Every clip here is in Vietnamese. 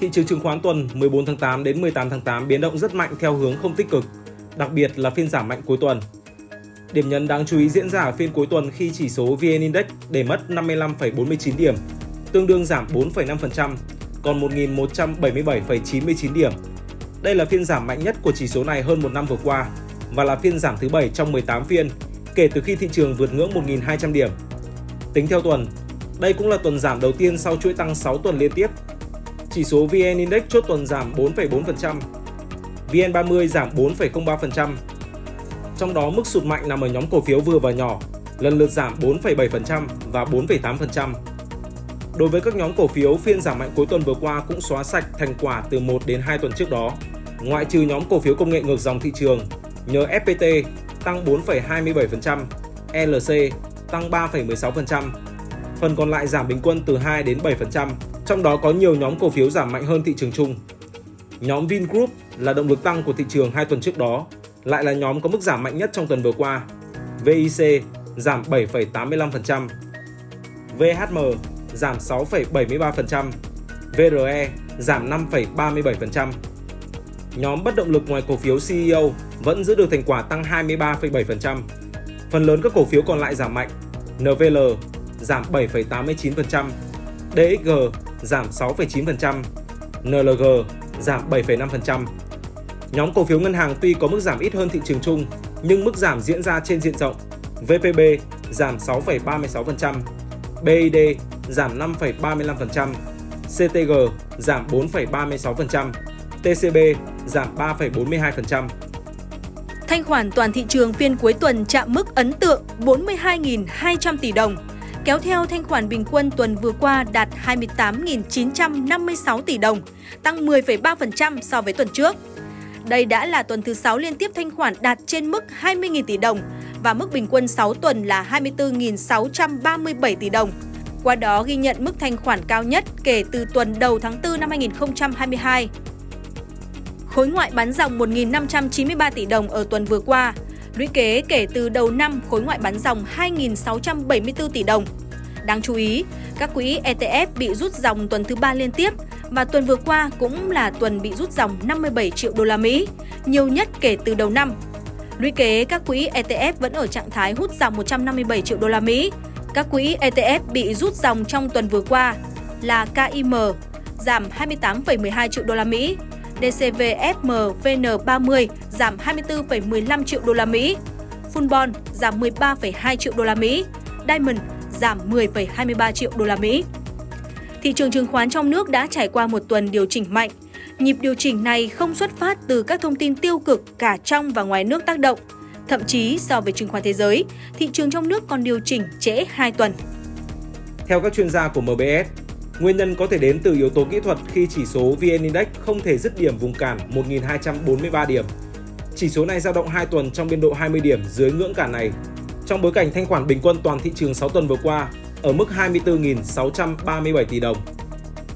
Thị trường chứng khoán tuần 14 tháng 8 đến 18 tháng 8 biến động rất mạnh theo hướng không tích cực, đặc biệt là phiên giảm mạnh cuối tuần. Điểm nhấn đáng chú ý diễn ra ở phiên cuối tuần khi chỉ số VN Index để mất 55,49 điểm, tương đương giảm 4,5%, còn 1.177,99 điểm. Đây là phiên giảm mạnh nhất của chỉ số này hơn một năm vừa qua và là phiên giảm thứ 7 trong 18 phiên kể từ khi thị trường vượt ngưỡng 1.200 điểm. Tính theo tuần, đây cũng là tuần giảm đầu tiên sau chuỗi tăng 6 tuần liên tiếp. Chỉ số VN Index chốt tuần giảm 4,4%, VN 30 giảm 4,03%. Trong đó mức sụt mạnh nằm ở nhóm cổ phiếu vừa và nhỏ, lần lượt giảm 4,7% và 4,8%. Đối với các nhóm cổ phiếu, phiên giảm mạnh cuối tuần vừa qua cũng xóa sạch thành quả từ 1 đến 2 tuần trước đó, ngoại trừ nhóm cổ phiếu công nghệ ngược dòng thị trường như FPT tăng 4,27%, LC tăng 3,16%. Phần còn lại giảm bình quân từ 2 đến 7%, trong đó có nhiều nhóm cổ phiếu giảm mạnh hơn thị trường chung. Nhóm Vingroup là động lực tăng của thị trường 2 tuần trước đó, lại là nhóm có mức giảm mạnh nhất trong tuần vừa qua. VIC giảm 7,85%, VHM giảm 6,73%, VRE giảm 5,37%. Nhóm bất động lực ngoài cổ phiếu CEO vẫn giữ được thành quả tăng 23,7%. Phần lớn các cổ phiếu còn lại giảm mạnh. NVL giảm 7,89%, DXG giảm 6,9%, NLG giảm 7,5%. Nhóm cổ phiếu ngân hàng tuy có mức giảm ít hơn thị trường chung, nhưng mức giảm diễn ra trên diện rộng. VPB giảm 6,36%, BID giảm 5,35%, CTG giảm 4,36%, TCB giảm 3,42%. Thanh khoản toàn thị trường phiên cuối tuần chạm mức ấn tượng 42.200 tỷ đồng, kéo theo thanh khoản bình quân tuần vừa qua đạt 28.956 tỷ đồng, tăng 10,3% so với tuần trước. Đây đã là tuần thứ 6 liên tiếp thanh khoản đạt trên mức 20.000 tỷ đồng và mức bình quân 6 tuần là 24.637 tỷ đồng. Qua đó ghi nhận mức thanh khoản cao nhất kể từ tuần đầu tháng 4 năm 2022. Khối ngoại bán dòng 1.593 tỷ đồng ở tuần vừa qua. Lũy kế kể từ đầu năm, khối ngoại bán dòng 2.674 tỷ đồng. Đáng chú ý, các quỹ ETF bị rút dòng tuần thứ 3 liên tiếp và tuần vừa qua cũng là tuần bị rút dòng 57 triệu đô la Mỹ, nhiều nhất kể từ đầu năm. Lũy kế các quỹ ETF vẫn ở trạng thái hút dòng 157 triệu đô la Mỹ. Các quỹ ETF bị rút dòng trong tuần vừa qua là KIM giảm 28,12 triệu đô la Mỹ, DCVFM VN30 giảm 24,15 triệu đô la Mỹ, Fubon giảm 13,2 triệu đô la Mỹ, Diamond giảm 10,23 triệu đô la Mỹ. Thị trường chứng khoán trong nước đã trải qua một tuần điều chỉnh mạnh. Nhịp điều chỉnh này không xuất phát từ các thông tin tiêu cực cả trong và ngoài nước tác động. Thậm chí so với chứng khoán thế giới, thị trường trong nước còn điều chỉnh trễ 2 tuần. Theo các chuyên gia của MBS, nguyên nhân có thể đến từ yếu tố kỹ thuật khi chỉ số VN Index không thể dứt điểm vùng cản 1.243 điểm. Chỉ số này dao động 2 tuần trong biên độ 20 điểm dưới ngưỡng cản này, trong bối cảnh thanh khoản bình quân toàn thị trường 6 tuần vừa qua ở mức 24.637 tỷ đồng.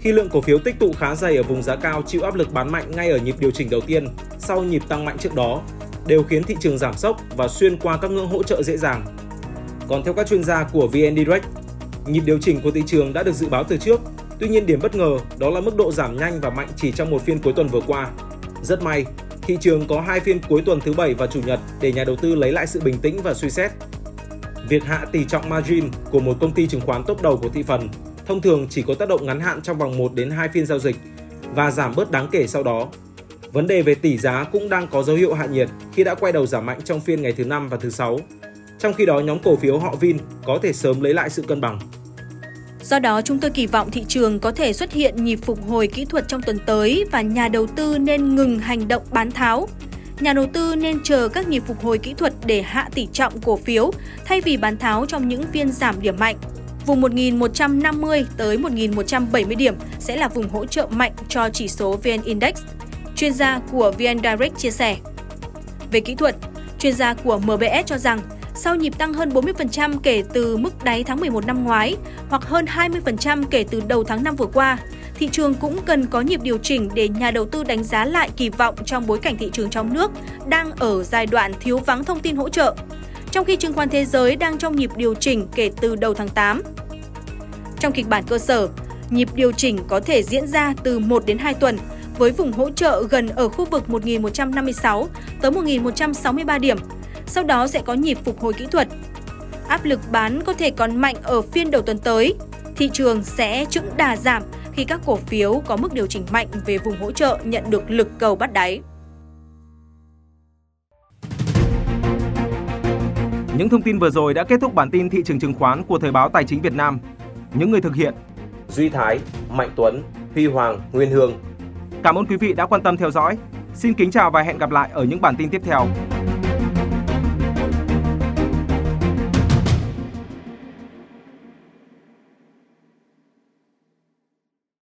Khi lượng cổ phiếu tích tụ khá dày ở vùng giá cao chịu áp lực bán mạnh ngay ở nhịp điều chỉnh đầu tiên sau nhịp tăng mạnh trước đó, đều khiến thị trường giảm sốc và xuyên qua các ngưỡng hỗ trợ dễ dàng. Còn theo các chuyên gia của VNDirect, nhịp điều chỉnh của thị trường đã được dự báo từ trước, tuy nhiên điểm bất ngờ đó là mức độ giảm nhanh và mạnh chỉ trong một phiên cuối tuần vừa qua. Rất may, thị trường có 2 phiên cuối tuần thứ 7 và Chủ nhật để nhà đầu tư lấy lại sự bình tĩnh và suy xét. Việc hạ tỷ trọng margin của một công ty chứng khoán top đầu của thị phần thông thường chỉ có tác động ngắn hạn trong vòng 1 đến 2 phiên giao dịch và giảm bớt đáng kể sau đó. Vấn đề về tỷ giá cũng đang có dấu hiệu hạ nhiệt khi đã quay đầu giảm mạnh trong phiên ngày thứ 5 và thứ 6. Trong khi đó, nhóm cổ phiếu họ Vin có thể sớm lấy lại sự cân bằng. Do đó, chúng tôi kỳ vọng thị trường có thể xuất hiện nhịp phục hồi kỹ thuật trong tuần tới và nhà đầu tư nên ngừng hành động bán tháo. Nhà đầu tư nên chờ các nhịp phục hồi kỹ thuật để hạ tỷ trọng cổ phiếu thay vì bán tháo trong những phiên giảm điểm mạnh. Vùng 1.150 tới 1.170 điểm sẽ là vùng hỗ trợ mạnh cho chỉ số VN Index, chuyên gia của VNDirect chia sẻ. Về kỹ thuật, chuyên gia của MBS cho rằng sau nhịp tăng hơn 40% kể từ mức đáy tháng 11 năm ngoái hoặc hơn 20% kể từ đầu tháng 5 vừa qua, thị trường cũng cần có nhịp điều chỉnh để nhà đầu tư đánh giá lại kỳ vọng trong bối cảnh thị trường trong nước đang ở giai đoạn thiếu vắng thông tin hỗ trợ, trong khi chứng khoán thế giới đang trong nhịp điều chỉnh kể từ đầu tháng 8. Trong kịch bản cơ sở, nhịp điều chỉnh có thể diễn ra từ 1 đến 2 tuần, với vùng hỗ trợ gần ở khu vực 1.156 tới 1.163 điểm, sau đó sẽ có nhịp phục hồi kỹ thuật. Áp lực bán có thể còn mạnh ở phiên đầu tuần tới, thị trường sẽ chững đà giảm khi các cổ phiếu có mức điều chỉnh mạnh về vùng hỗ trợ nhận được lực cầu bắt đáy. Những thông tin vừa rồi đã kết thúc bản tin thị trường chứng khoán của Thời báo Tài chính Việt Nam. Những người thực hiện: Duy Thái, Mạnh Tuấn, Phi Hoàng, Nguyên Hương. Cảm ơn quý vị đã quan tâm theo dõi. Xin kính chào và hẹn gặp lại ở những bản tin tiếp theo.